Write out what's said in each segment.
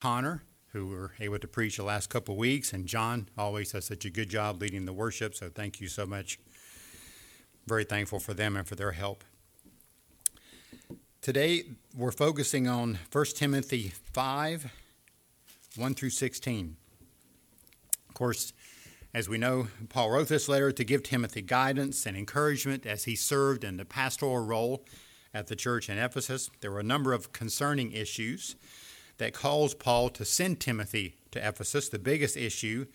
Connor, who were able to preach the last couple of weeks, and John always does such a good job leading the worship, so thank you so much. Very thankful for them and for their help. Today, we're focusing on 1 Timothy 5, 1 through 16. Of course, as we know, Paul wrote this letter to give Timothy guidance and encouragement as he served in the pastoral role at the church in Ephesus. There were a number of concerning issues that caused Paul to send Timothy to Ephesus. The biggest issue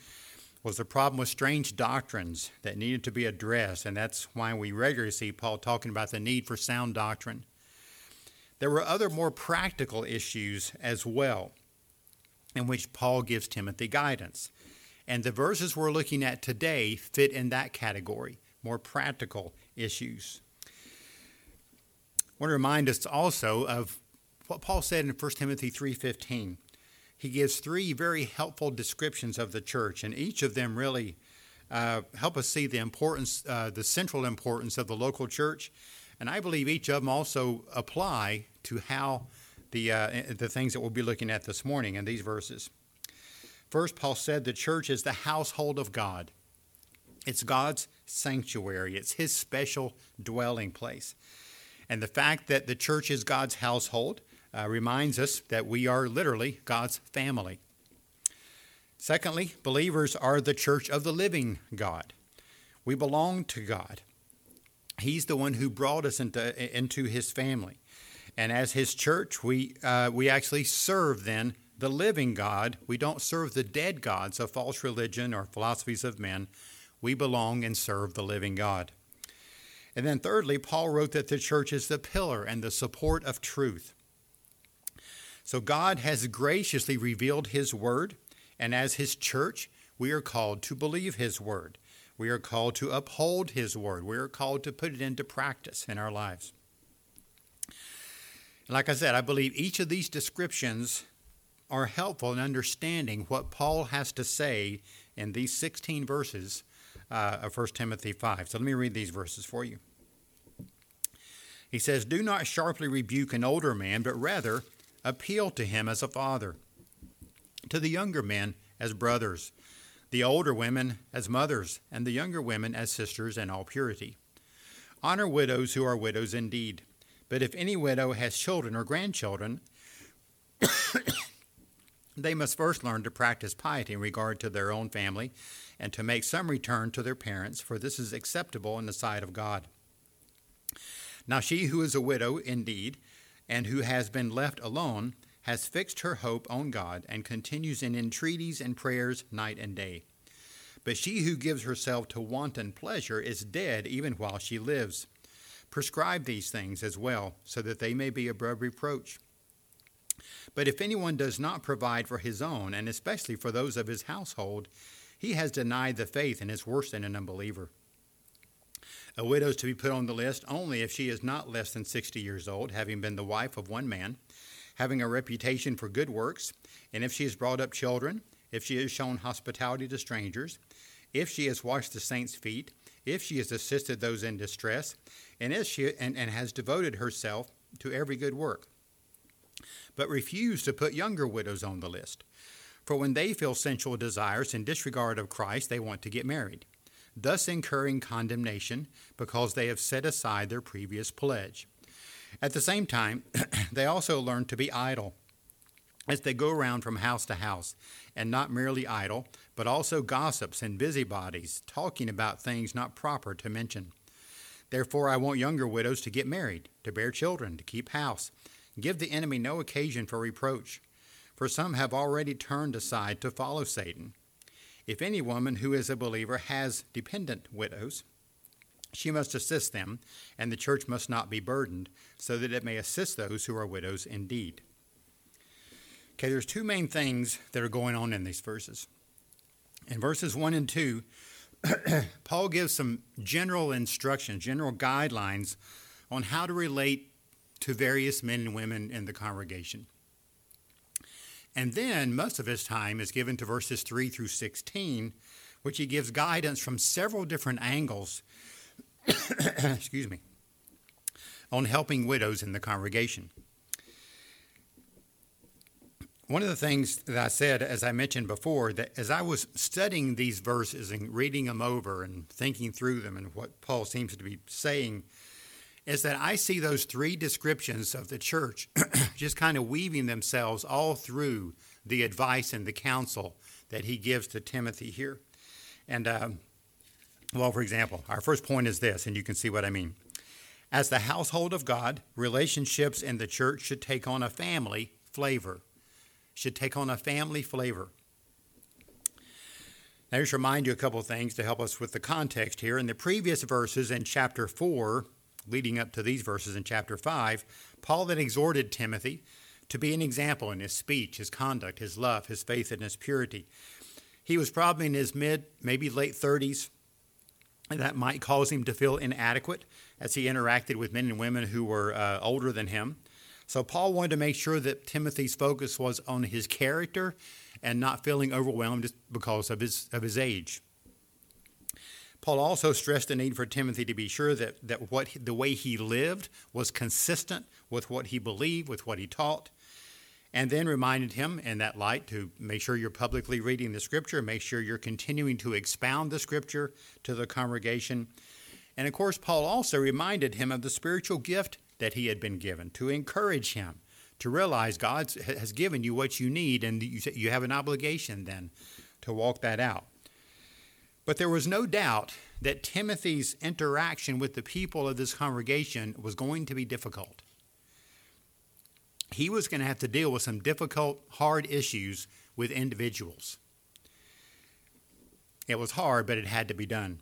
was the problem with strange doctrines that needed to be addressed, and that's why we regularly see Paul talking about the need for sound doctrine. There were other more practical issues as well in which Paul gives Timothy guidance. And the verses we're looking at today fit in that category, more practical issues. I want to remind us also of what Paul said in 1 Timothy 3:15. He gives three very helpful descriptions of the church, and each of them really help us see the importance, the central importance of the local church. And I believe each of them also apply to how the things that we'll be looking at this morning in these verses. First, Paul said the church is the household of God. It's God's sanctuary. It's his special dwelling place. And the fact that the church is God's household reminds us that we are literally God's family. Secondly, believers are the church of the living God. We belong to God. He's the one who brought us into his family. And as his church, we actually serve then the living God. We don't serve the dead gods of false religion or philosophies of men. We belong and serve the living God. And then thirdly, Paul wrote that the church is the pillar and the support of truth. So God has graciously revealed his word, and as his church, we are called to believe his word. We are called to uphold his word. We are called to put it into practice in our lives. And like I said, I believe each of these descriptions are helpful in understanding what Paul has to say in these 16 verses of 1 Timothy 5. So let me read these verses for you. He says, "Do not sharply rebuke an older man, but rather appeal to him as a father, to the younger men as brothers, the older women as mothers, and the younger women as sisters in all purity. Honor widows who are widows indeed. But if any widow has children or grandchildren, they must first learn to practice piety in regard to their own family and to make some return to their parents, for this is acceptable in the sight of God. Now she who is a widow indeed, and who has been left alone, has fixed her hope on God and continues in entreaties and prayers night and day. But she who gives herself to wanton pleasure is dead even while she lives. Prescribe these things as well, so that they may be above reproach. But if anyone does not provide for his own, and especially for those of his household, he has denied the faith and is worse than an unbeliever. A widow is to be put on the list only if she is not less than 60 years old, having been the wife of one man, having a reputation for good works, and if she has brought up children, if she has shown hospitality to strangers, if she has washed the saints' feet, if she has assisted those in distress, and if she and has devoted herself to every good work. But refuse to put younger widows on the list. For when they feel sensual desires in disregard of Christ, they want to get married, thus incurring condemnation because they have set aside their previous pledge. At the same time, they also learn to be idle, as they go around from house to house, and not merely idle, but also gossips and busybodies, talking about things not proper to mention. Therefore, I want younger widows to get married, to bear children, to keep house. Give the enemy no occasion for reproach, for some have already turned aside to follow Satan. If any woman who is a believer has dependent widows, she must assist them, and the church must not be burdened, so that it may assist those who are widows indeed." Okay, there's two main things that are going on in these verses. In verses 1 and 2, Paul gives some general instructions, general guidelines on how to relate to various men and women in the congregation. And then most of his time is given to verses 3 through 16, which he gives guidance from several different angles excuse me, on helping widows in the congregation. One of the things that I said, as I mentioned before, that as I was studying these verses and reading them over and thinking through them and what Paul seems to be saying, is that I see those three descriptions of the church just kind of weaving themselves all through the advice and the counsel that he gives to Timothy here. And, well, for example, our first point is this, and you can see what I mean. As the household of God, relationships in the church should take on a family flavor. Now, just remind you a couple of things to help us with the context here. In the previous verses in chapter 4, leading up to these verses in chapter 5, Paul then exhorted Timothy to be an example in his speech, his conduct, his love, his faith, and his purity. He was probably in his mid, maybe late 30s, and that might cause him to feel inadequate as he interacted with men and women who were older than him. So Paul wanted to make sure that Timothy's focus was on his character and not feeling overwhelmed just because of his age. Paul also stressed the need for Timothy to be sure that the way he lived was consistent with what he believed, with what he taught, and then reminded him in that light to make sure you're publicly reading the Scripture, make sure you're continuing to expound the Scripture to the congregation. And, of course, Paul also reminded him of the spiritual gift that he had been given, to encourage him to realize God has given you what you need, and you have an obligation then to walk that out. But there was no doubt that Timothy's interaction with the people of this congregation was going to be difficult. He was going to have to deal with some difficult, hard issues with individuals. It was hard, but it had to be done.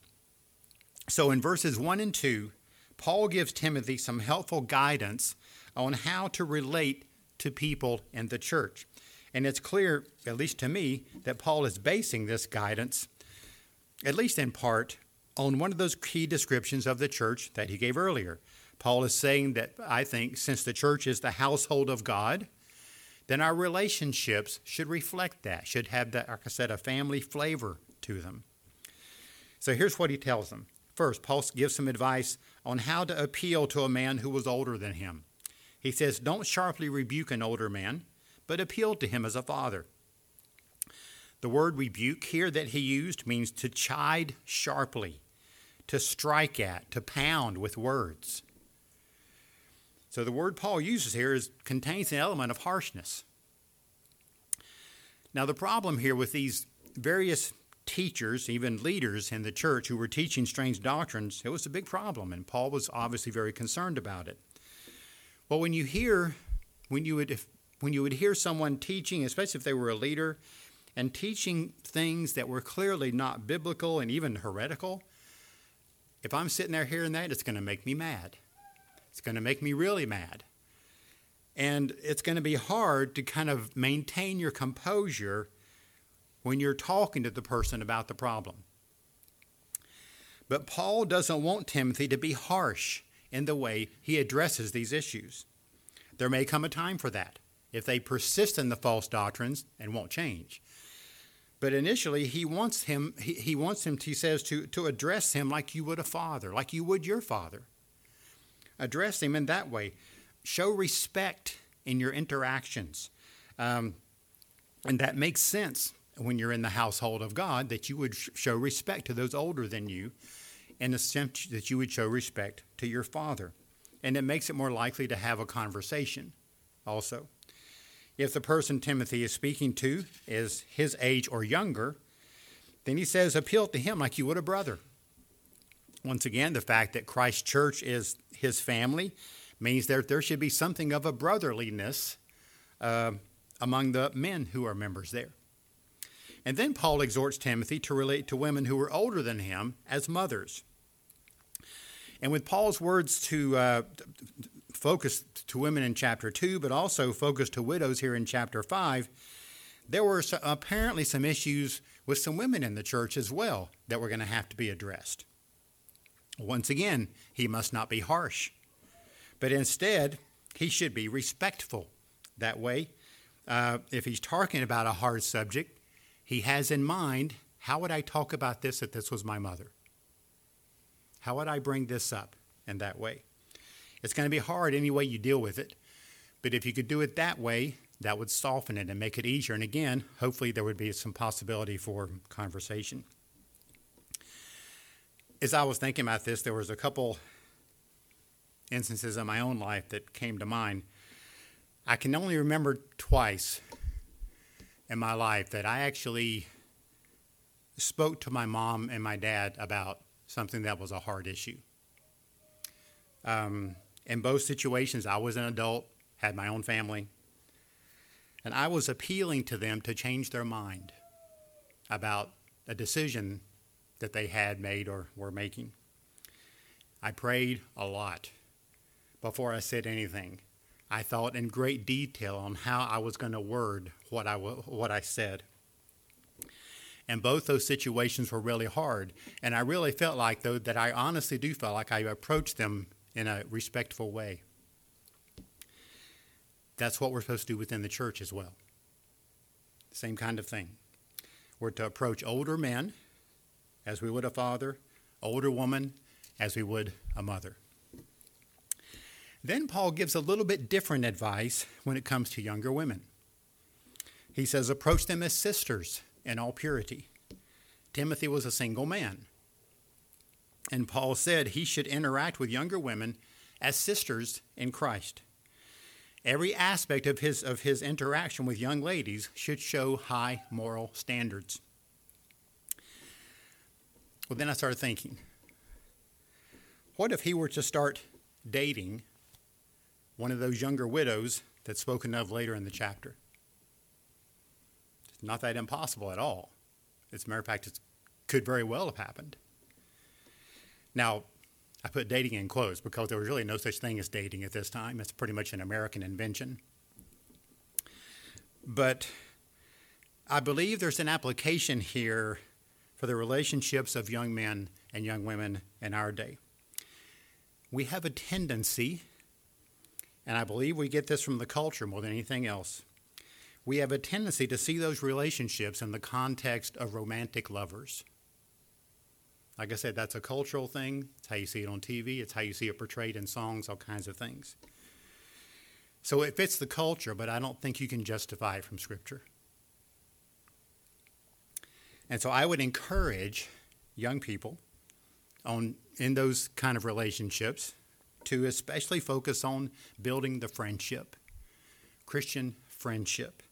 So in verses 1 and 2, Paul gives Timothy some helpful guidance on how to relate to people in the church. And it's clear, at least to me, that Paul is basing this guidance, at least in part, on one of those key descriptions of the church that he gave earlier. Paul is saying that, I think, since the church is the household of God, then our relationships should reflect that, should have that, like I said, a family flavor to them. So here's what he tells them. First, Paul gives some advice on how to appeal to a man who was older than him. He says, don't sharply rebuke an older man, but appeal to him as a father. The word rebuke here that he used means to chide sharply, to strike at, to pound with words. So the word Paul uses here contains an element of harshness. Now the problem here with these various teachers, even leaders in the church who were teaching strange doctrines, it was a big problem, and Paul was obviously very concerned about it. Well, when you would hear someone teaching, especially if they were a leader, and teaching things that were clearly not biblical and even heretical, if I'm sitting there hearing that, it's going to make me mad. It's going to make me really mad. And it's going to be hard to kind of maintain your composure when you're talking to the person about the problem. But Paul doesn't want Timothy to be harsh in the way he addresses these issues. There may come a time for that if they persist in the false doctrines and won't change. But initially, he says to address him like you would a father, like you would your father. Address him in that way. Show respect in your interactions. And that makes sense. When you're in the household of God, that you would show respect to those older than you, and the sense that you would show respect to your father. And it makes it more likely to have a conversation also. If the person Timothy is speaking to is his age or younger, then he says, appeal to him like you would a brother. Once again, the fact that Christ's church is his family means that there should be something of a brotherliness among the men who are members there. And then Paul exhorts Timothy to relate to women who were older than him as mothers. And with Paul's words to focus to women in chapter 2, but also focus to widows here in chapter 5, there were apparently some issues with some women in the church as well that were going to have to be addressed. Once again, he must not be harsh, but instead, he should be respectful. That way, if he's talking about a hard subject, he has in mind, how would I talk about this if this was my mother? How would I bring this up in that way? It's going to be hard any way you deal with it, but if you could do it that way, that would soften it and make it easier. And again, hopefully there would be some possibility for conversation. As I was thinking about this, there was a couple instances in my own life that came to mind. I can only remember twice in my life that I actually spoke to my mom and my dad about something that was a hard issue. In both situations, I was an adult, had my own family, and I was appealing to them to change their mind about a decision that they had made or were making. I prayed a lot before I said anything. I thought in great detail on how I was going to word what I said. And both those situations were really hard. And I really felt like, though, that I honestly do feel like I approached them in a respectful way. That's what we're supposed to do within the church as well. Same kind of thing. We're to approach older men as we would a father, older woman as we would a mother. Then Paul gives a little bit different advice when it comes to younger women. He says, approach them as sisters in all purity. Timothy was a single man. And Paul said he should interact with younger women as sisters in Christ. Every aspect of his interaction with young ladies should show high moral standards. Well, then I started thinking, what if he were to start dating one of those younger widows that's spoken of later in the chapter? It's not that impossible at all. As a matter of fact, it could very well have happened. Now, I put dating in quotes because there was really no such thing as dating at this time. It's pretty much an American invention. But I believe there's an application here for the relationships of young men and young women in our day. We have a tendency, and I believe we get this from the culture more than anything else, we have a tendency to see those relationships in the context of romantic lovers. Like I said, that's a cultural thing. It's how you see it on TV. It's how you see it portrayed in songs, all kinds of things. So it fits the culture, but I don't think you can justify it from Scripture. And so I would encourage young people in those kind of relationships to especially focus on building the friendship, Christian friendship,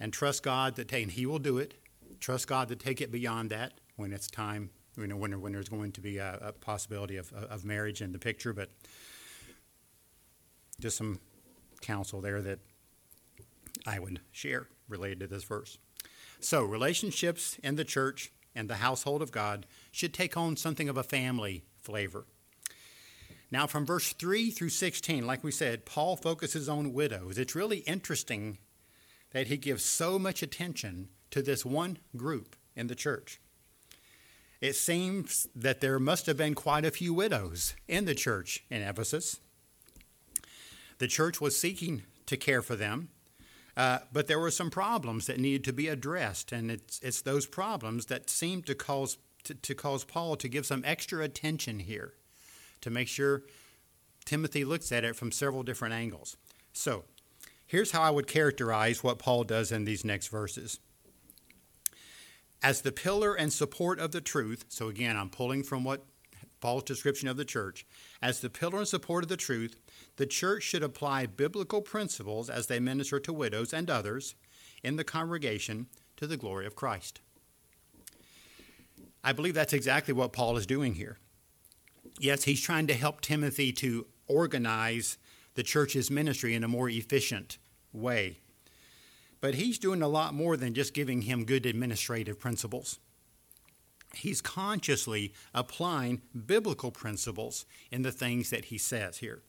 and trust God that He will do it. Trust God to take it beyond that when it's time. You know, when there's going to be a possibility of marriage in the picture, but just some counsel there that I would share related to this verse. So relationships in the church and the household of God should take on something of a family flavor. Now from verse 3 through 16, like we said, Paul focuses on widows. It's really interesting that he gives so much attention to this one group in the church. It seems that there must have been quite a few widows in the church in Ephesus. The church was seeking to care for them, but there were some problems that needed to be addressed, and it's those problems that seemed to cause Paul to give some extra attention here to make sure Timothy looks at it from several different angles. So here's how I would characterize what Paul does in these next verses. As the pillar and support of the truth, so again, I'm pulling from what Paul's description of the church, as the pillar and support of the truth, the church should apply biblical principles as they minister to widows and others in the congregation to the glory of Christ. I believe that's exactly what Paul is doing here. Yes, he's trying to help Timothy to organize the church's ministry in a more efficient way. But he's doing a lot more than just giving him good administrative principles. He's consciously applying biblical principles in the things that he says here.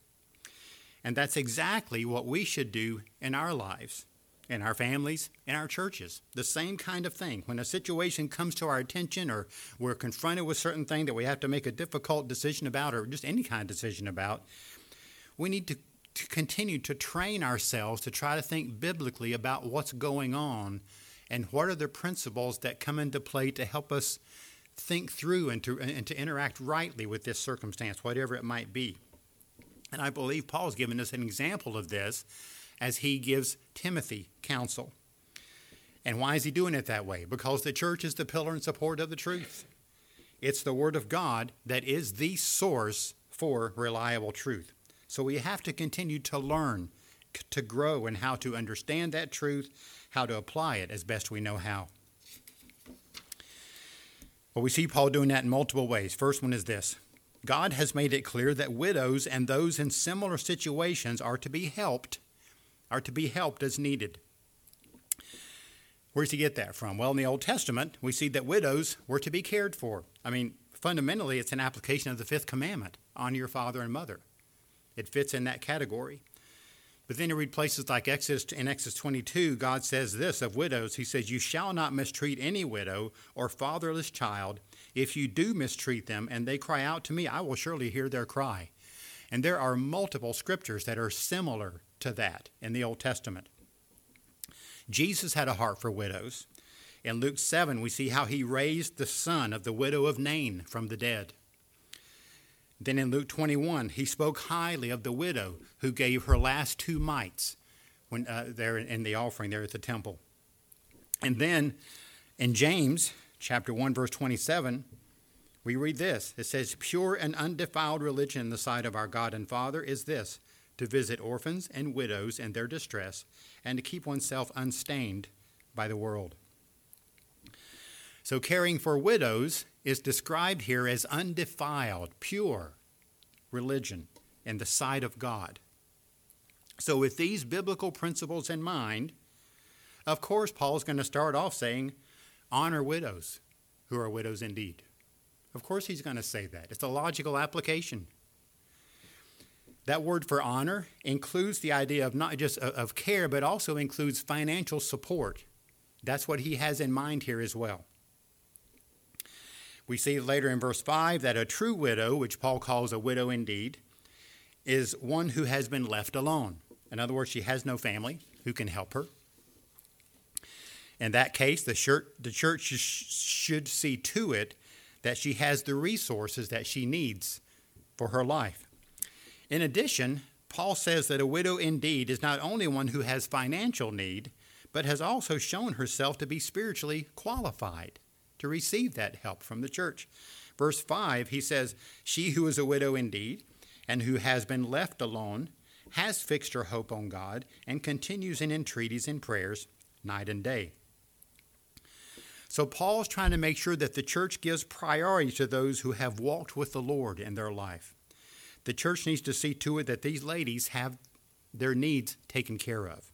And that's exactly what we should do in our lives, in our families, in our churches. The same kind of thing. When a situation comes to our attention or we're confronted with certain thing that we have to make a difficult decision about or just any kind of decision about, we need to continue to train ourselves to try to think biblically about what's going on and what are the principles that come into play to help us think through and to interact rightly with this circumstance, whatever it might be. And I believe Paul's given us an example of this as he gives Timothy counsel. And why is he doing it that way? Because the church is the pillar and support of the truth. It's the Word of God that is the source for reliable truth. So we have to continue to learn, to grow in how to understand that truth, how to apply it as best we know how. Well, we see Paul doing that in multiple ways. First one is this. God has made it clear that widows and those in similar situations are to be helped as needed. Where does he get that from? Well, in the Old Testament, we see that widows were to be cared for. I mean, fundamentally, it's an application of the fifth commandment, honor your father and mother. It fits in that category. But then you read places like Exodus, in Exodus 22, God says this of widows. He says, you shall not mistreat any widow or fatherless child. If you do mistreat them and they cry out to me, I will surely hear their cry. And there are multiple scriptures that are similar to that in the Old Testament. Jesus had a heart for widows. In Luke 7, we see how he raised the son of the widow of Nain from the dead. Then in Luke 21, he spoke highly of the widow who gave her last two mites when there in the offering there at the temple. And then in James chapter 1, verse 27, we read this. It says, pure and undefiled religion in the sight of our God and Father is this, to visit orphans and widows in their distress and to keep oneself unstained by the world. So caring for widows is described here as undefiled, pure religion in the sight of God. So with these biblical principles in mind, of course, Paul's going to start off saying, honor widows who are widows indeed. Of course he's going to say that. It's a logical application. That word for honor includes the idea of not just of care, but also includes financial support. That's what he has in mind here as well. We see later in verse 5 that a true widow, which Paul calls a widow indeed, is one who has been left alone. In other words, she has no family who can help her. In that case, the church should see to it that she has the resources that she needs for her life. In addition, Paul says that a widow indeed is not only one who has financial need, but has also shown herself to be spiritually qualified to receive that help from the church. Verse 5, he says, she who is a widow indeed and who has been left alone has fixed her hope on God and continues in entreaties and prayers night and day. So Paul's trying to make sure that the church gives priority to those who have walked with the Lord in their life. The church needs to see to it that these ladies have their needs taken care of.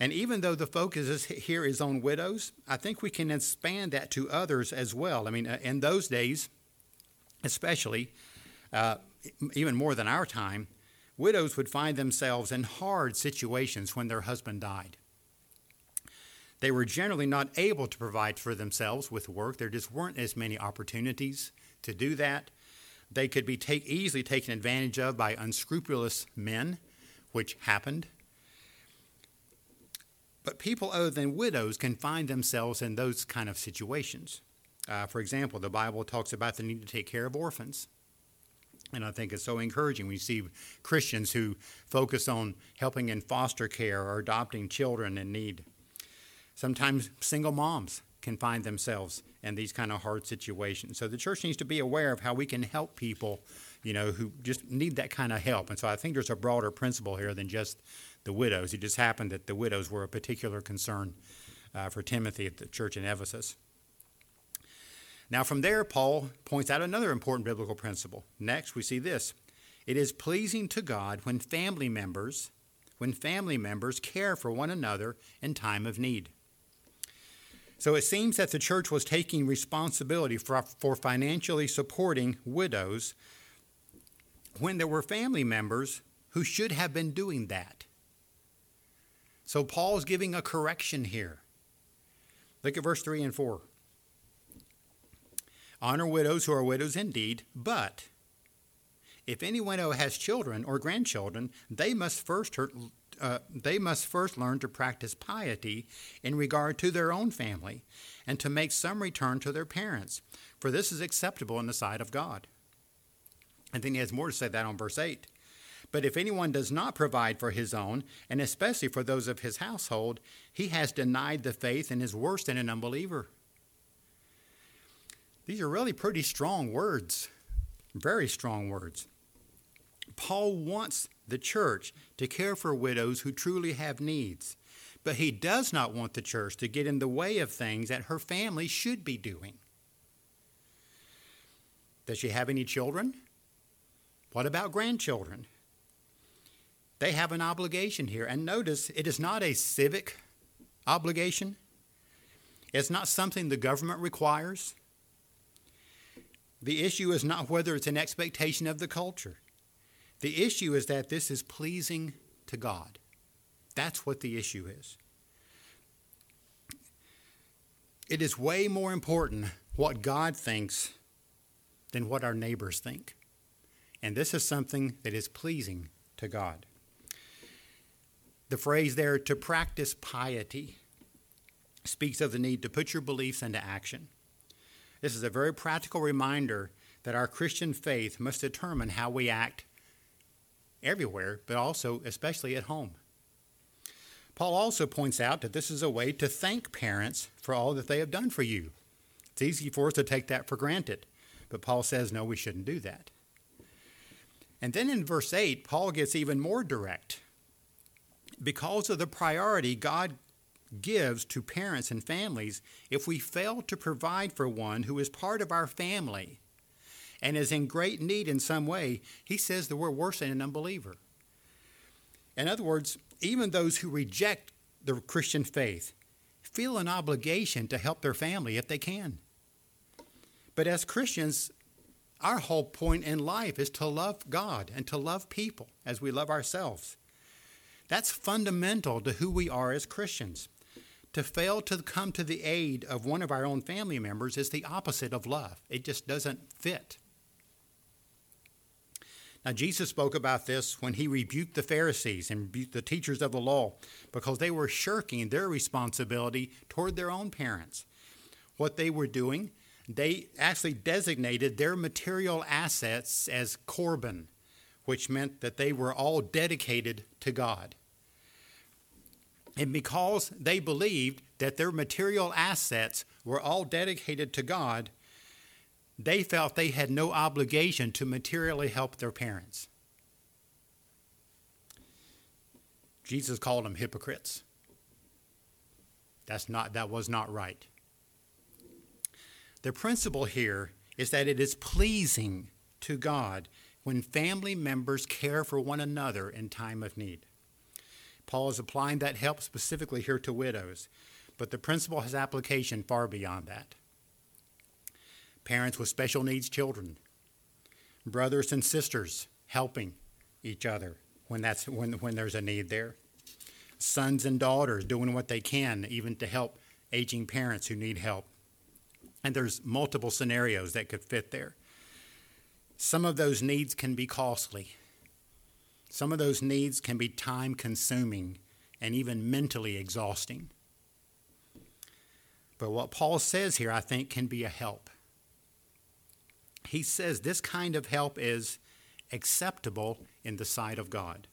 And even though the focus here is on widows, I think we can expand that to others as well. I mean, in those days, especially, even more than our time, widows would find themselves in hard situations when their husband died. They were generally not able to provide for themselves with work. There just weren't as many opportunities to do that. They could be easily taken advantage of by unscrupulous men, which happened. But people other than widows can find themselves in those kind of situations. For example, the Bible talks about the need to take care of orphans. And I think it's so encouraging when you see Christians who focus on helping in foster care or adopting children in need. Sometimes single moms can find themselves in these kind of hard situations. So the church needs to be aware of how we can help people, who just need that kind of help. And so I think there's a broader principle here than just the widows. It just happened that the widows were a particular concern for Timothy at the church in Ephesus. Now from there, Paul points out another important biblical principle. Next, we see this. It is pleasing to God when family members care for one another in time of need. So it seems that the church was taking responsibility for financially supporting widows when there were family members who should have been doing that. So Paul's giving a correction here. Look at verse 3 and 4. Honor widows who are widows indeed, but if any widow has children or grandchildren, they must first learn to practice piety in regard to their own family and to make some return to their parents, for this is acceptable in the sight of God. And then he has more to say that on verse 8. But if anyone does not provide for his own, and especially for those of his household, he has denied the faith and is worse than an unbeliever." These are really pretty strong words, very strong words. Paul wants the church to care for widows who truly have needs, but he does not want the church to get in the way of things that her family should be doing. Does she have any children? What about grandchildren? They have an obligation here, and notice it is not a civic obligation. It's not something the government requires. The issue is not whether it's an expectation of the culture. The issue is that this is pleasing to God. That's what the issue is. It is way more important what God thinks than what our neighbors think. And this is something that is pleasing to God. The phrase there, to practice piety, speaks of the need to put your beliefs into action. This is a very practical reminder that our Christian faith must determine how we act everywhere, but also especially at home. Paul also points out that this is a way to thank parents for all that they have done for you. It's easy for us to take that for granted, but Paul says, no, we shouldn't do that. And then in verse 8, Paul gets even more direct. Because of the priority God gives to parents and families, if we fail to provide for one who is part of our family and is in great need in some way, he says that we're worse than an unbeliever. In other words, even those who reject the Christian faith feel an obligation to help their family if they can. But as Christians, our whole point in life is to love God and to love people as we love ourselves. That's fundamental to who we are as Christians. To fail to come to the aid of one of our own family members is the opposite of love. It just doesn't fit. Now, Jesus spoke about this when he rebuked the Pharisees and rebuked the teachers of the law because they were shirking their responsibility toward their own parents. What they were doing, they actually designated their material assets as korban, which meant that they were all dedicated to God. And because they believed that their material assets were all dedicated to God, they felt they had no obligation to materially help their parents. Jesus called them hypocrites. That was not right. The principle here is that it is pleasing to God when family members care for one another in time of need. Paul is applying that help specifically here to widows, but the principle has application far beyond that. Parents with special needs children, brothers and sisters helping each other when there's a need there, sons and daughters doing what they can even to help aging parents who need help. And there's multiple scenarios that could fit there. Some of those needs can be costly. Some of those needs can be time-consuming and even mentally exhausting. But what Paul says here, I think, can be a help. He says this kind of help is acceptable in the sight of God.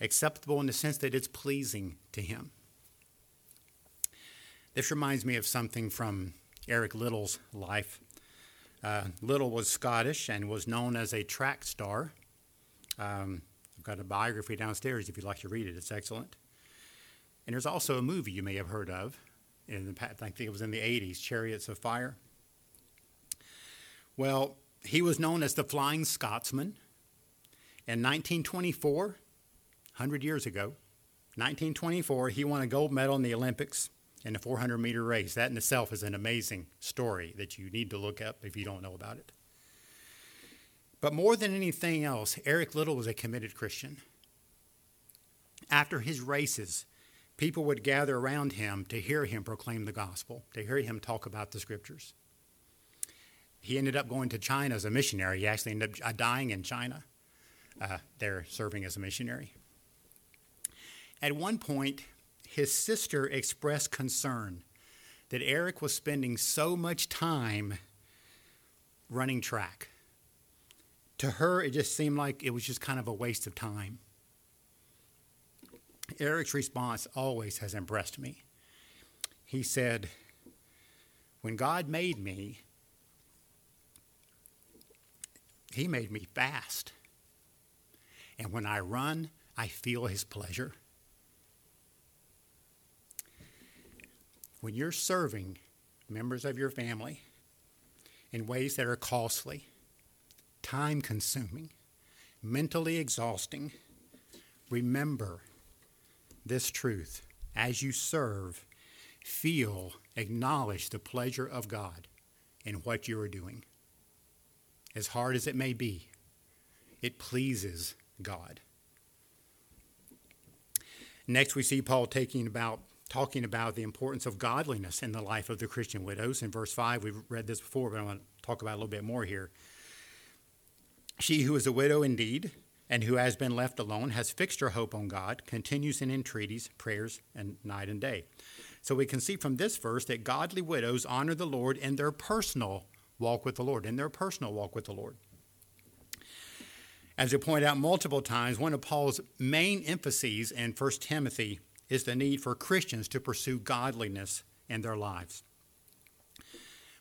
Acceptable in the sense that it's pleasing to him. This reminds me of something from Eric Liddell's life. Liddell was Scottish and was known as a track star. I've got a biography downstairs if you'd like to read it. It's excellent. And there's also a movie you may have heard of. I think it was in the 80s, Chariots of Fire. Well, he was known as the Flying Scotsman. In 1924, 100 years ago, 1924, he won a gold medal in the Olympics in the 400-meter race. That in itself is an amazing story that you need to look up if you don't know about it. But more than anything else, Eric Liddell was a committed Christian. After his races, people would gather around him to hear him proclaim the gospel, to hear him talk about the scriptures. He ended up going to China as a missionary. He actually ended up dying in China, there serving as a missionary. At one point, his sister expressed concern that Eric was spending so much time running track, to her, it just seemed like it was just kind of a waste of time. Eric's response always has impressed me. He said, when God made me, he made me fast. And when I run, I feel his pleasure. When you're serving members of your family in ways that are costly, time-consuming, mentally exhausting, remember this truth. As you serve, feel, acknowledge the pleasure of God in what you are doing. As hard as it may be, it pleases God. Next, we see Paul talking about the importance of godliness in the life of the Christian widows. In verse 5, we've read this before, but I want to talk about it a little bit more here. She who is a widow indeed, and who has been left alone, has fixed her hope on God, continues in entreaties, prayers, and night and day. So we can see from this verse that godly widows honor the Lord in their personal walk with the Lord, As we point out multiple times, one of Paul's main emphases in 1 Timothy is the need for Christians to pursue godliness in their lives.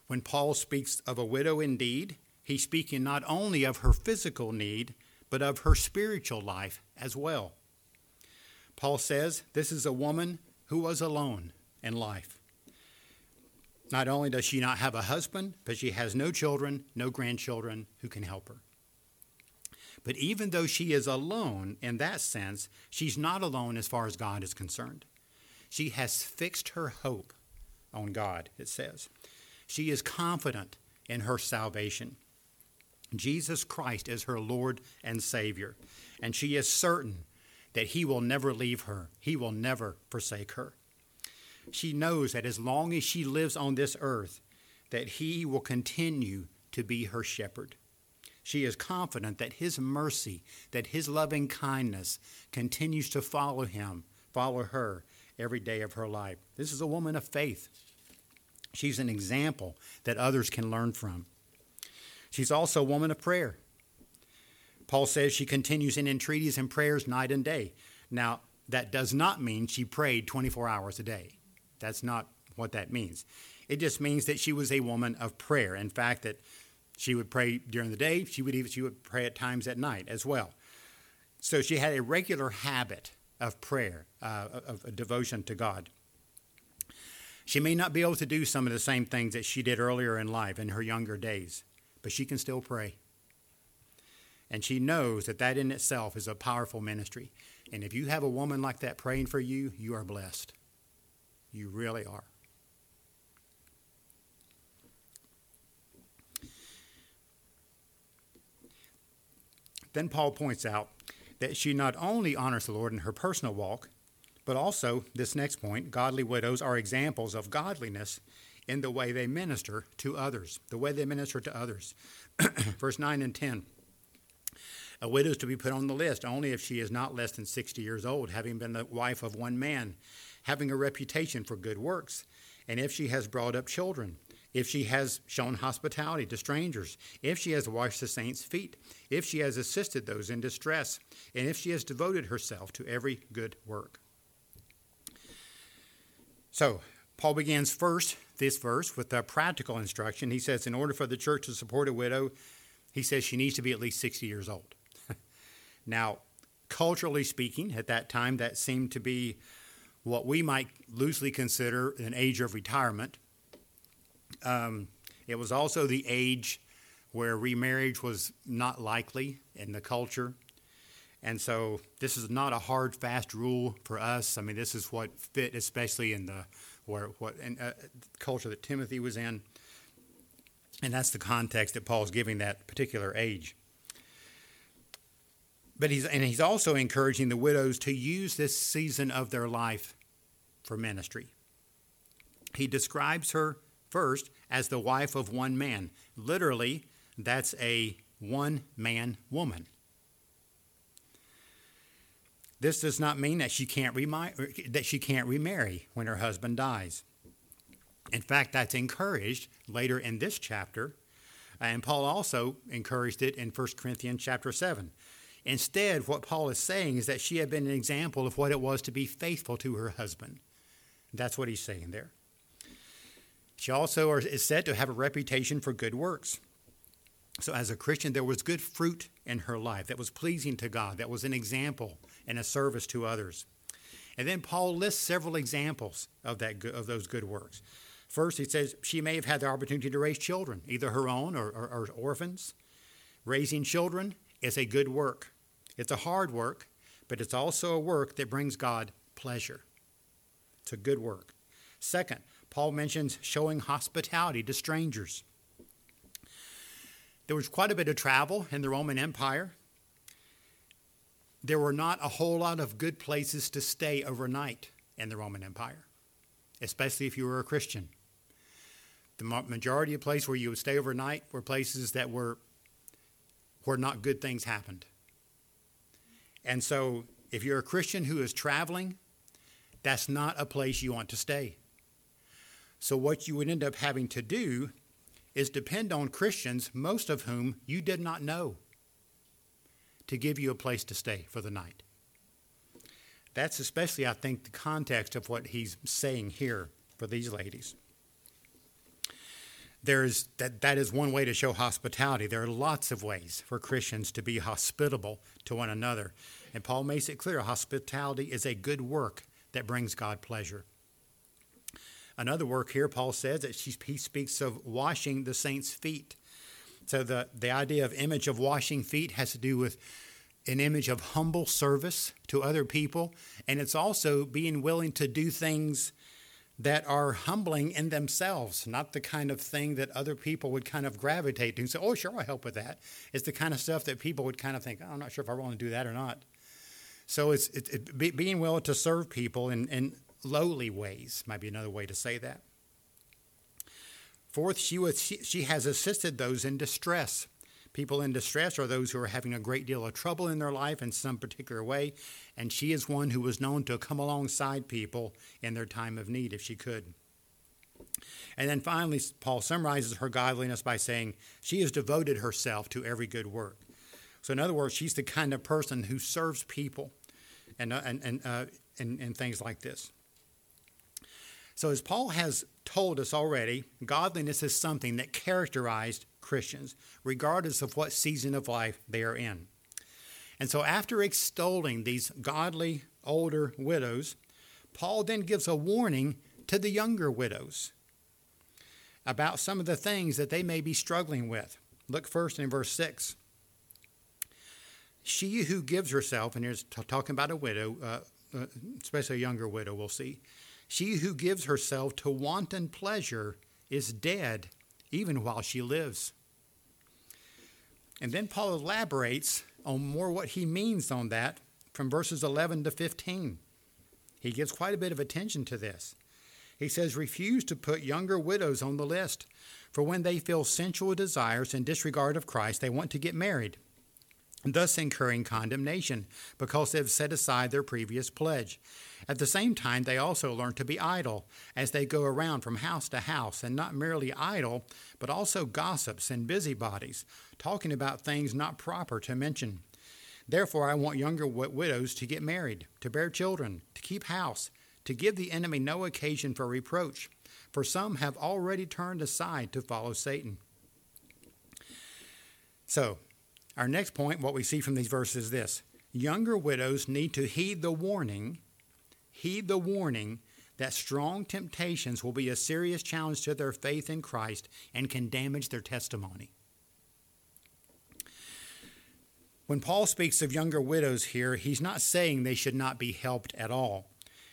When Paul speaks of a widow indeed, he's speaking not only of her physical need, but of her spiritual life as well. Paul says this is a woman who was alone in life. Not only does she not have a husband, but she has no children, no grandchildren who can help her. But even though she is alone in that sense, she's not alone as far as God is concerned. She has fixed her hope on God, it says. She is confident in her salvation. Jesus Christ is her Lord and Savior, and she is certain that he will never leave her. He will never forsake her. She knows that as long as she lives on this earth, that he will continue to be her shepherd. She is confident that his mercy, that his loving kindness continues to follow her every day of her life. This is a woman of faith. She's an example that others can learn from. She's also a woman of prayer. Paul says she continues in entreaties and prayers night and day. Now, that does not mean she prayed 24 hours a day. That's not what that means. It just means that she was a woman of prayer. In fact, that she would pray during the day. She would pray at times at night as well. So she had a regular habit of prayer, of devotion to God. She may not be able to do some of the same things that she did earlier in life, in her younger days, but she can still pray. And she knows that that in itself is a powerful ministry. And if you have a woman like that praying for you, you are blessed. You really are. Then Paul points out that she not only honors the Lord in her personal walk, but also, this next point, godly widows are examples of godliness in the way they minister to others, Verse 9 and 10, a widow is to be put on the list only if she is not less than 60 years old, having been the wife of one man, having a reputation for good works, and if she has brought up children, if she has shown hospitality to strangers, if she has washed the saints' feet, if she has assisted those in distress, and if she has devoted herself to every good work. So, Paul begins first this verse with a practical instruction. He says, in order for the church to support a widow, he says she needs to be at least 60 years old. Now, culturally speaking, at that time, that seemed to be what we might loosely consider an age of retirement. It was also the age where remarriage was not likely in the culture. And so this is not a hard, fast rule for us. I mean, this is what fit, especially in the culture that Timothy was in. And that's the context that Paul's giving that particular age. But he's also encouraging the widows to use this season of their life for ministry. He describes her first as the wife of one man. Literally, that's a one-man woman. This does not mean that she can't remarry when her husband dies. In fact, that's encouraged later in this chapter And Paul also encouraged it in 1 Corinthians chapter 7. Instead, what Paul is saying is that she had been an example of what it was to be faithful to her husband. That's what he's saying there. She also is said to have a reputation for good works. So as a Christian, there was good fruit in her life that was pleasing to God, that was an example and a service to others. And then Paul lists several examples of those good works. First, he says she may have had the opportunity to raise children, either her own or orphans. Raising children is a good work. It's a hard work, but it's also a work that brings God pleasure. It's a good work. Second, Paul mentions showing hospitality to strangers. There was quite a bit of travel in the Roman Empire. There were not a whole lot of good places to stay overnight in the Roman Empire, especially if you were a Christian. The majority of places where you would stay overnight were places that were where not good things happened. And so if you're a Christian who is traveling, that's not a place you want to stay. So what you would end up having to do is depend on Christians, most of whom you did not know, to give you a place to stay for the night. That's especially, I think, the context of what he's saying here for these ladies. That is one way to show hospitality. There are lots of ways for Christians to be hospitable to one another. And Paul makes it clear, hospitality is a good work that brings God pleasure. Another work here, Paul says that he speaks of washing the saints' feet. So the idea of image of washing feet has to do with an image of humble service to other people. And it's also being willing to do things that are humbling in themselves, not the kind of thing that other people would kind of gravitate to and say, oh, sure, I'll help with that. It's the kind of stuff that people would kind of think, oh, I'm not sure if I want to do that or not. So it's being willing to serve people in lowly ways might be another way to say that. Fourth, she has assisted those in distress. People in distress are those who are having a great deal of trouble in their life in some particular way, and she is one who was known to come alongside people in their time of need if she could. And then finally, Paul summarizes her godliness by saying she has devoted herself to every good work. So in other words, she's the kind of person who serves people and things like this. So as Paul has told us already, godliness is something that characterized Christians, regardless of what season of life they are in. And so after extolling these godly older widows, Paul then gives a warning to the younger widows about some of the things that they may be struggling with. Look first in verse 6. She who gives herself, and here's talking about a widow, especially a younger widow, we'll see. She who gives herself to wanton pleasure is dead, even while she lives. And then Paul elaborates on more what he means on that from verses 11 to 15. He gives quite a bit of attention to this. He says, refuse to put younger widows on the list, for when they feel sensual desires and disregard of Christ, they want to get married, thus incurring condemnation, because they have set aside their previous pledge. At the same time, they also learn to be idle, as they go around from house to house, and not merely idle, but also gossips and busybodies, talking about things not proper to mention. Therefore, I want younger widows to get married, to bear children, to keep house, to give the enemy no occasion for reproach, for some have already turned aside to follow Satan. So, our next point, what we see from these verses is this. Younger widows need to heed the warning that strong temptations will be a serious challenge to their faith in Christ and can damage their testimony. When Paul speaks of younger widows here, he's not saying they should not be helped at all.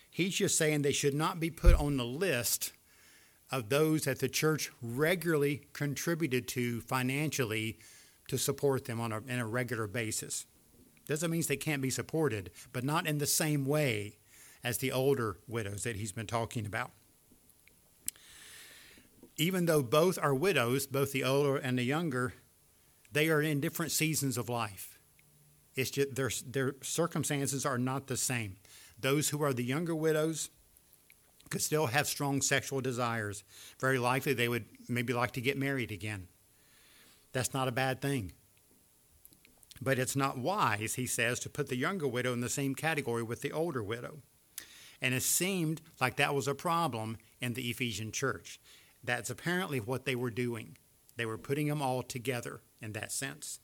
He's just saying they should not be put on the list of those that the church regularly contributed to financially to support them in a regular basis. Doesn't mean they can't be supported, but not in the same way as the older widows that he's been talking about. Even though both are widows, both the older and the younger, they are in different seasons of life. It's just their circumstances are not the same. Those who are the younger widows could still have strong sexual desires. Very likely they would maybe like to get married again. That's not a bad thing. But it's not wise, he says, to put the younger widow in the same category with the older widow. And it seemed like that was a problem in the Ephesian church. That's apparently what they were doing. They were putting them all together in that sense.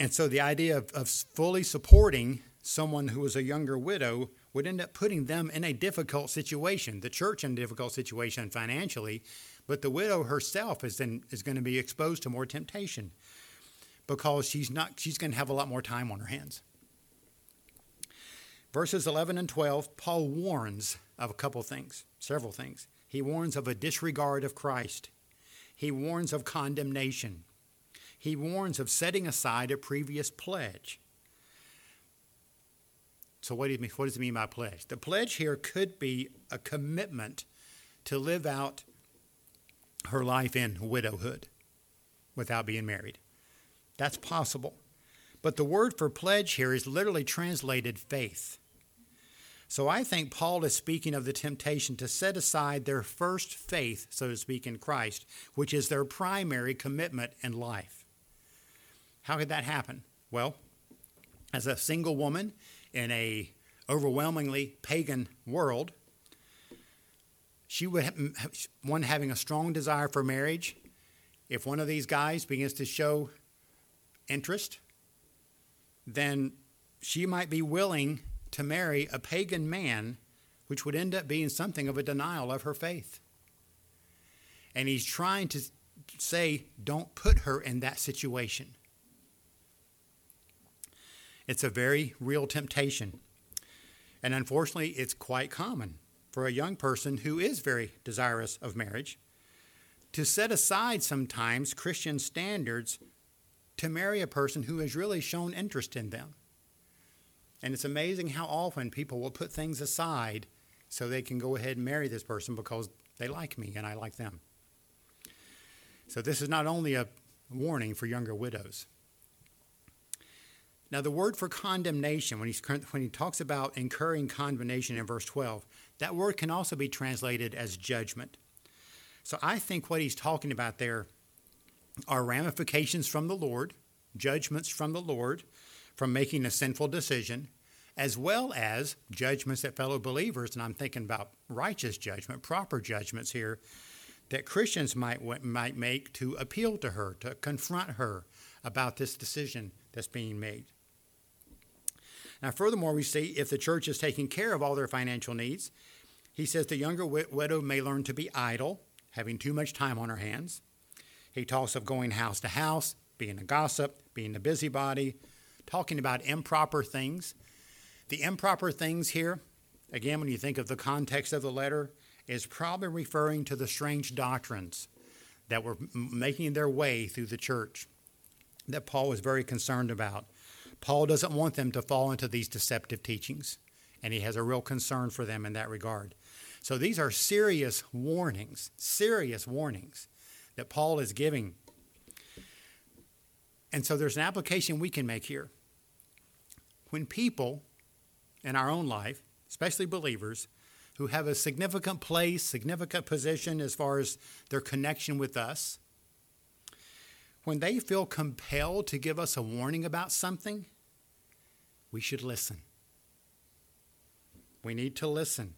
And so the idea of fully supporting someone who was a younger widow would end up putting them in a difficult situation, the church in a difficult situation financially, but the widow herself is going to be exposed to more temptation because she's going to have a lot more time on her hands. Verses 11 and 12, Paul warns of a couple things, several things. He warns of a disregard of Christ. He warns of condemnation. He warns of setting aside a previous pledge. So what does it mean by pledge? The pledge here could be a commitment to live out her life in widowhood without being married. That's possible. But the word for pledge here is literally translated faith. So I think Paul is speaking of the temptation to set aside their first faith, so to speak, in Christ, which is their primary commitment in life. How could that happen? Well, as a single woman in an overwhelmingly pagan world, one having a strong desire for marriage, if one of these guys begins to show interest, then she might be willing to marry a pagan man, which would end up being something of a denial of her faith. And he's trying to say, don't put her in that situation. It's a very real temptation. And unfortunately, it's quite common for a young person who is very desirous of marriage to set aside sometimes Christian standards to marry a person who has really shown interest in them. And it's amazing how often people will put things aside so they can go ahead and marry this person because they like me and I like them. So this is not only a warning for younger widows. Now the word for condemnation, when he talks about incurring condemnation in verse 12, that word can also be translated as judgment. So I think what he's talking about there are ramifications from the Lord, judgments from the Lord, from making a sinful decision, as well as judgments at fellow believers, and I'm thinking about righteous judgment, proper judgments here, that Christians might make to appeal to her, to confront her about this decision that's being made. Now, furthermore, we see if the church is taking care of all their financial needs, he says the younger widow may learn to be idle, having too much time on her hands. He talks of going house to house, being a gossip, being a busybody, talking about improper things. The improper things here, again, when you think of the context of the letter, is probably referring to the strange doctrines that were making their way through the church that Paul was very concerned about. Paul doesn't want them to fall into these deceptive teachings, and he has a real concern for them in that regard. So these are serious warnings that Paul is giving. And so there's an application we can make here. When people in our own life, especially believers, who have a significant place, significant position as far as their connection with us, when they feel compelled to give us a warning about something, we should listen. We need to listen.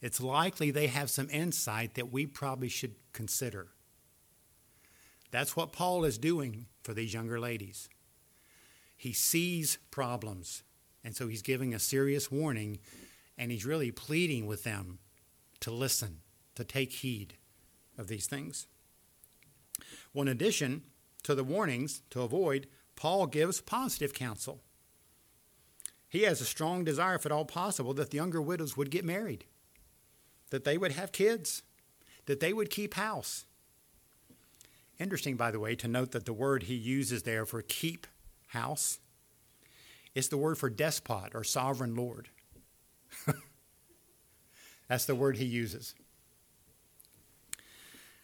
It's likely they have some insight that we probably should consider. That's what Paul is doing for these younger ladies. He sees problems, and so he's giving a serious warning, and he's really pleading with them to listen, to take heed of these things. Well, in addition to the warnings to avoid, Paul gives positive counsel. He has a strong desire, if at all possible, that the younger widows would get married, that they would have kids, that they would keep house. Interesting, by the way, to note that the word he uses there for keep house is the word for despot or sovereign lord. That's the word he uses.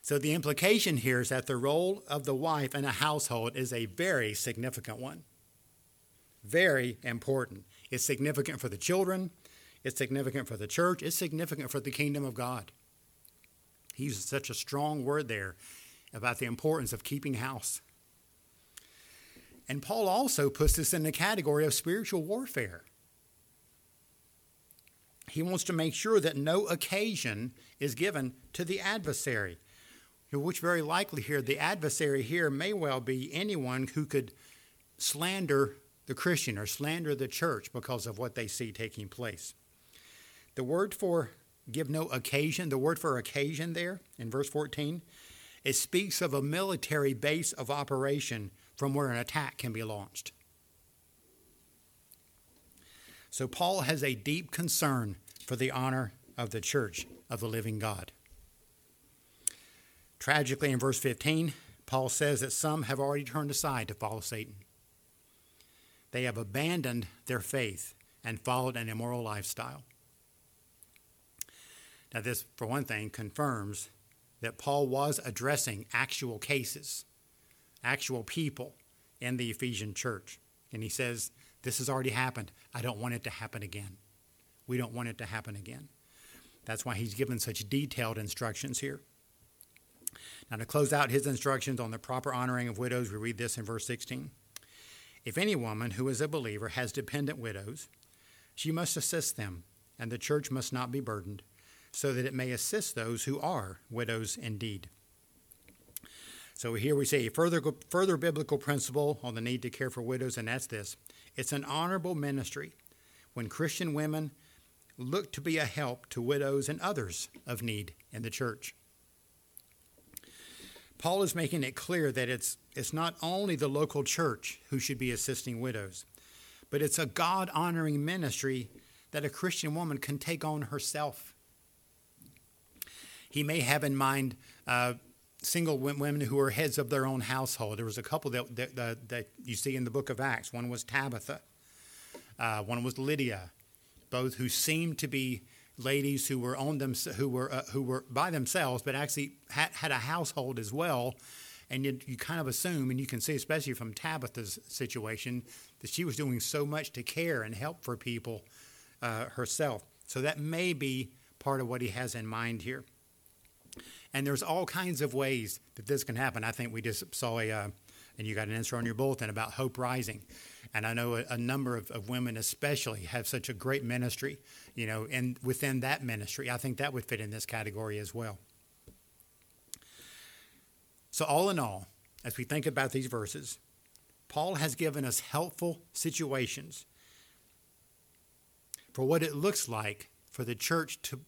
So the implication here is that the role of the wife in a household is a very significant one. Very important. It's significant for the children. It's significant for the church. It's significant for the kingdom of God. He uses such a strong word there. about the importance of keeping house. And Paul also puts this in the category of spiritual warfare. He wants to make sure that no occasion is given to the adversary, which very likely here, the adversary here may well be anyone who could slander the Christian or slander the church because of what they see taking place. The word for give no occasion, the word for occasion there in verse 14, it speaks of a military base of operation from where an attack can be launched. So Paul has a deep concern for the honor of the church of the living God. Tragically, in verse 15, Paul says that some have already turned aside to follow Satan. They have abandoned their faith and followed an immoral lifestyle. Now this, for one thing, confirms that Paul was addressing actual cases, actual people in the Ephesian church. And he says, this has already happened. I don't want it to happen again. We don't want it to happen again. That's why he's given such detailed instructions here. Now, to close out his instructions on the proper honoring of widows, we read this in verse 16. If any woman who is a believer has dependent widows, she must assist them, and the church must not be burdened, so that it may assist those who are widows indeed. So here we see a further biblical principle on the need to care for widows, and that's this. It's an honorable ministry when Christian women look to be a help to widows and others of need in the church. Paul is making it clear that it's not only the local church who should be assisting widows, but it's a God-honoring ministry that a Christian woman can take on herself. He may have in mind single women who are heads of their own household. There was a couple that you see in the book of Acts. One was Tabitha. One was Lydia, both who seemed to be ladies who were on them, who were by themselves, but actually had a household as well, and you kind of assume, and you can see, especially from Tabitha's situation, that she was doing so much to care and help for people herself. So that may be part of what he has in mind here. And there's all kinds of ways that this can happen. I think we just saw and you got an answer on your bulletin about Hope Rising. And I know a number of women especially have such a great ministry, you know, and within that ministry, I think that would fit in this category as well. So all in all, as we think about these verses, Paul has given us helpful situations for what it looks like for the church to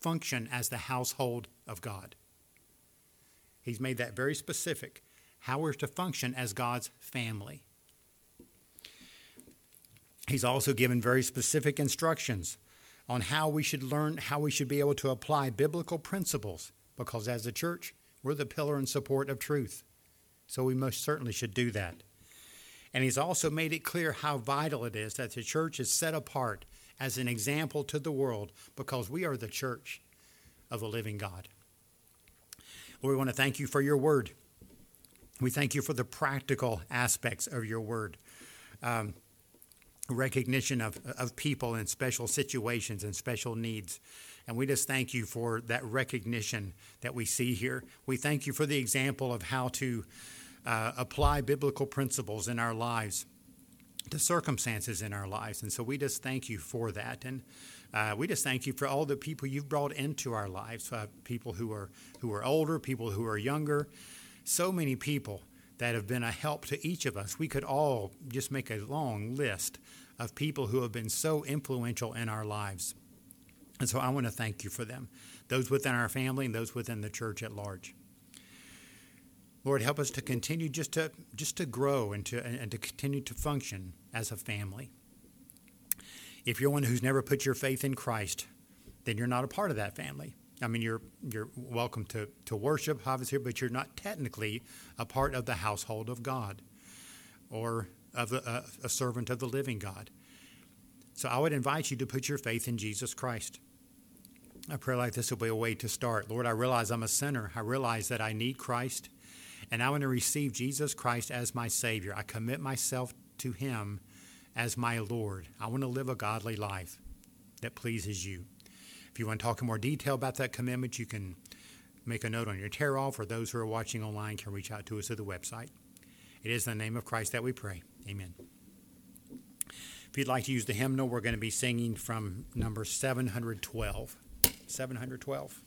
function as the household of God. He's made that very specific, how we're to function as God's family. He's also given very specific instructions on how we should learn, how we should be able to apply biblical principles, because as a church, we're the pillar and support of truth. So we most certainly should do that. And he's also made it clear how vital it is that the church is set apart as an example to the world, because we are the church of the living God. Lord, we want to thank you for your word. We thank you for the practical aspects of your word. Recognition of people in special situations and special needs. And we just thank you for that recognition that we see here. We thank you for the example of how to apply biblical principles in our lives, to circumstances in our lives. And so we just thank you for that. And we just thank you for all the people you've brought into our lives, people who are older, people who are younger, so many people that have been a help to each of us. We could all just make a long list of people who have been so influential in our lives. And so I want to thank you for them, those within our family and those within the church at large. Lord, help us to continue just to grow and to continue to function as a family. If you're one who's never put your faith in Christ, then you're not a part of that family. I mean, you're welcome to worship, obviously, but you're not technically a part of the household of God or of a servant of the living God. So I would invite you to put your faith in Jesus Christ. A prayer like this will be a way to start. Lord, I realize I'm a sinner. I realize that I need Christ, and I want to receive Jesus Christ as my Savior. I commit myself to Him as my Lord. I want to live a godly life that pleases you. If you want to talk in more detail about that commitment, you can make a note on your tear off, or those who are watching online can reach out to us at the website. It is in the name of Christ that we pray. Amen. If you'd like to use the hymnal, we're going to be singing from number 712.